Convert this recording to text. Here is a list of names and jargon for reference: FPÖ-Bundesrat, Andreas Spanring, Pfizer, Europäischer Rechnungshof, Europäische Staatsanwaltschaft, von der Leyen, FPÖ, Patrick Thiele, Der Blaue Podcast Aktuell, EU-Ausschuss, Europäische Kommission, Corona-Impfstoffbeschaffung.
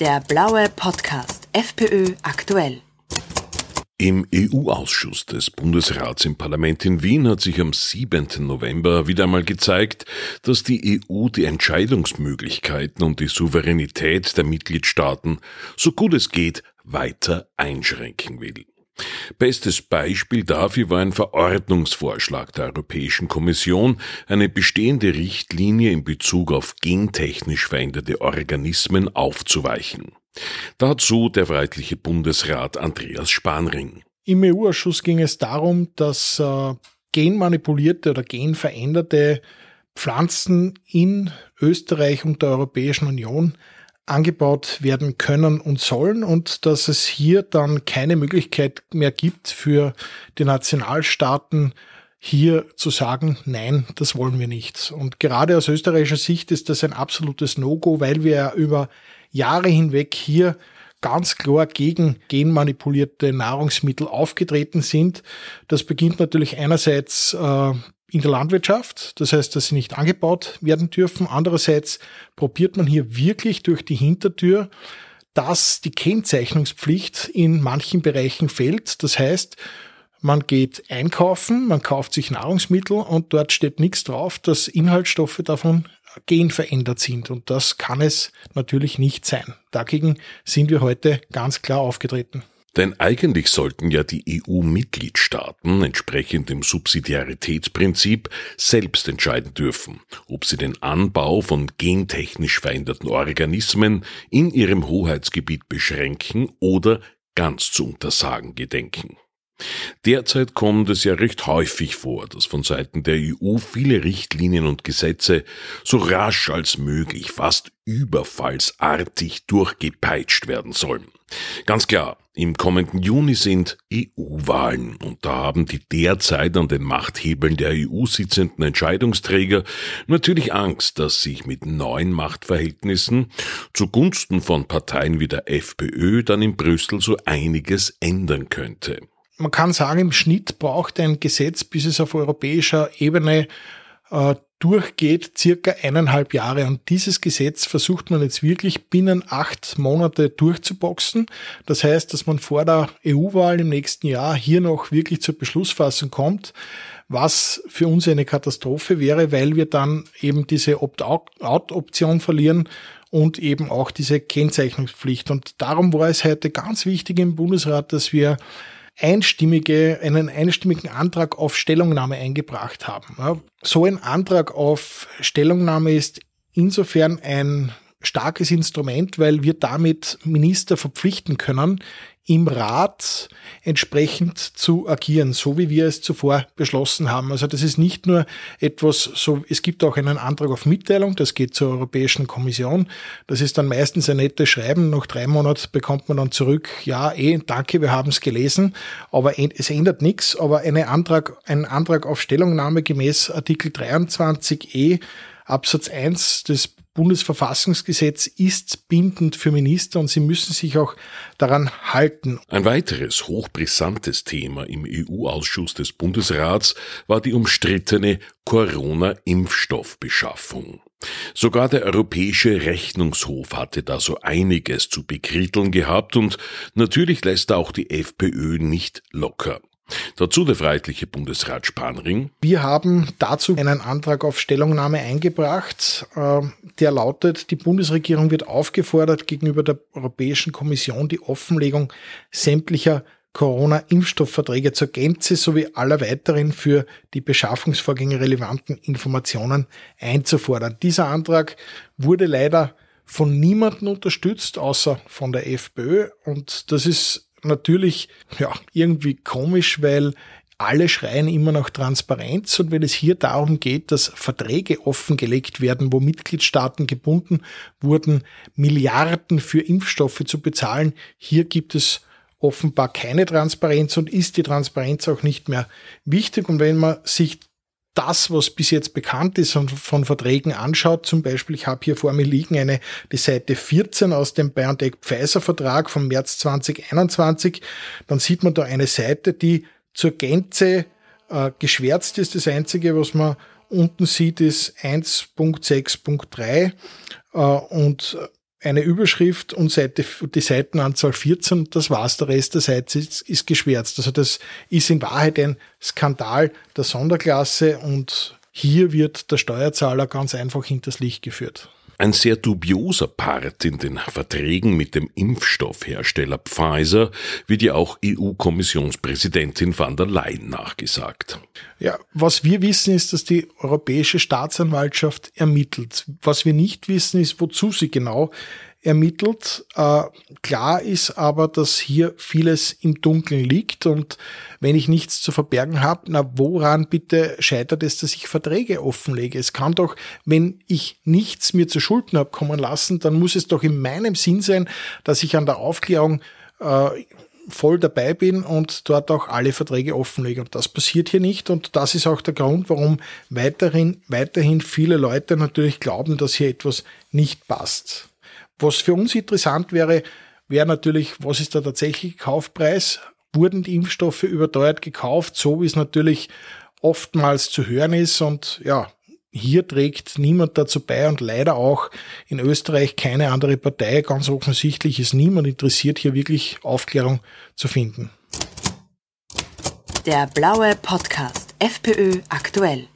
Der Blaue Podcast FPÖ aktuell. Im EU-Ausschuss des Bundesrats im Parlament in Wien hat sich am 7. November wieder einmal gezeigt, dass die EU die Entscheidungsmöglichkeiten und die Souveränität der Mitgliedstaaten so gut es geht weiter einschränken will. Bestes Beispiel dafür war ein Verordnungsvorschlag der Europäischen Kommission, eine bestehende Richtlinie in Bezug auf gentechnisch veränderte Organismen aufzuweichen. Dazu der freiheitliche Bundesrat Andreas Spanring. Im EU-Ausschuss ging es darum, dass genmanipulierte oder genveränderte Pflanzen in Österreich und der Europäischen Union angebaut werden können und sollen und dass es hier dann keine Möglichkeit mehr gibt für die Nationalstaaten, hier zu sagen, nein, das wollen wir nicht. Und gerade aus österreichischer Sicht ist das ein absolutes No-Go, weil wir über Jahre hinweg hier ganz klar gegen genmanipulierte Nahrungsmittel aufgetreten sind. Das beginnt natürlich einerseits in der Landwirtschaft, das heißt, dass sie nicht angebaut werden dürfen. Andererseits probiert man hier wirklich durch die Hintertür, dass die Kennzeichnungspflicht in manchen Bereichen fällt. Das heißt, man geht einkaufen, man kauft sich Nahrungsmittel und dort steht nichts drauf, dass Inhaltsstoffe davon genverändert sind. Und das kann es natürlich nicht sein. Dagegen sind wir heute ganz klar aufgetreten. Denn eigentlich sollten ja die EU-Mitgliedstaaten entsprechend dem Subsidiaritätsprinzip selbst entscheiden dürfen, ob sie den Anbau von gentechnisch veränderten Organismen in ihrem Hoheitsgebiet beschränken oder ganz zu untersagen gedenken. Derzeit kommt es ja recht häufig vor, dass von Seiten der EU viele Richtlinien und Gesetze so rasch als möglich, fast überfallsartig durchgepeitscht werden sollen. Ganz klar, im kommenden Juni sind EU-Wahlen und da haben die derzeit an den Machthebeln der EU sitzenden Entscheidungsträger natürlich Angst, dass sich mit neuen Machtverhältnissen zugunsten von Parteien wie der FPÖ dann in Brüssel so einiges ändern könnte. Man kann sagen, im Schnitt braucht ein Gesetz, bis es auf europäischer Ebene durchgeht, circa 1,5 Jahre. Und dieses Gesetz versucht man jetzt wirklich binnen 8 Monate durchzuboxen. Das heißt, dass man vor der EU-Wahl im nächsten Jahr hier noch wirklich zur Beschlussfassung kommt, was für uns eine Katastrophe wäre, weil wir dann eben diese Opt-out-Option verlieren und eben auch diese Kennzeichnungspflicht. Und darum war es heute ganz wichtig im Bundesrat, dass wir einen einstimmigen Antrag auf Stellungnahme eingebracht haben. So ein Antrag auf Stellungnahme ist insofern ein starkes Instrument, weil wir damit Minister verpflichten können, im Rat entsprechend zu agieren, so wie wir es zuvor beschlossen haben. Also das ist nicht nur etwas, so es gibt auch einen Antrag auf Mitteilung, das geht zur Europäischen Kommission. Das ist dann meistens ein nettes Schreiben, nach 3 Monaten bekommt man dann zurück, ja, danke, wir haben es gelesen, aber es ändert nichts. Aber ein Antrag auf Stellungnahme gemäß Artikel 23e Absatz 1 des Bundesverfassungsgesetz ist bindend für Minister und sie müssen sich auch daran halten. Ein weiteres hochbrisantes Thema im EU-Ausschuss des Bundesrats war die umstrittene Corona-Impfstoffbeschaffung. Sogar der Europäische Rechnungshof hatte da so einiges zu bekritteln gehabt und natürlich lässt da auch die FPÖ nicht locker. Dazu der freiheitliche Bundesrat Spanring. Wir haben dazu einen Antrag auf Stellungnahme eingebracht, der lautet, die Bundesregierung wird aufgefordert, gegenüber der Europäischen Kommission die Offenlegung sämtlicher Corona-Impfstoffverträge zur Gänze sowie aller weiteren für die Beschaffungsvorgänge relevanten Informationen einzufordern. Dieser Antrag wurde leider von niemandem unterstützt, außer von der FPÖ und das ist natürlich, ja, irgendwie komisch, weil alle schreien immer nach Transparenz und wenn es hier darum geht, dass Verträge offengelegt werden, wo Mitgliedstaaten gebunden wurden, Milliarden für Impfstoffe zu bezahlen, hier gibt es offenbar keine Transparenz und ist die Transparenz auch nicht mehr wichtig. Und wenn man sich das, was bis jetzt bekannt ist und von Verträgen anschaut, zum Beispiel, ich habe hier vor mir liegen die Seite 14 aus dem BioNTech-Pfizer-Vertrag vom März 2021, dann sieht man da eine Seite, die zur Gänze geschwärzt ist. Das Einzige, was man unten sieht, ist 1.6.3 und eine Überschrift und Seite, die Seitenanzahl 14, das war's, der Rest der Seite ist geschwärzt. Also das ist in Wahrheit ein Skandal der Sonderklasse und hier wird der Steuerzahler ganz einfach hinters Licht geführt. Ein sehr dubioser Part in den Verträgen mit dem Impfstoffhersteller Pfizer wird ja auch EU-Kommissionspräsidentin von der Leyen nachgesagt. Ja, was wir wissen ist, dass die Europäische Staatsanwaltschaft ermittelt. Was wir nicht wissen ist, wozu sie genau ermittelt. Klar ist aber, dass hier vieles im Dunkeln liegt und wenn ich nichts zu verbergen habe, na woran bitte scheitert es, dass ich Verträge offenlege? Es kann doch, wenn ich nichts mir zu Schulden habe kommen lassen, dann muss es doch in meinem Sinn sein, dass ich an der Aufklärung voll dabei bin und dort auch alle Verträge offenlege. Und das passiert hier nicht und das ist auch der Grund, warum weiterhin viele Leute natürlich glauben, dass hier etwas nicht passt. Was für uns interessant wäre natürlich, was ist der tatsächliche Kaufpreis? Wurden die Impfstoffe überteuert gekauft, so wie es natürlich oftmals zu hören ist? Und ja, hier trägt niemand dazu bei und leider auch in Österreich keine andere Partei. Ganz offensichtlich ist niemand interessiert, hier wirklich Aufklärung zu finden. Der blaue Podcast FPÖ aktuell.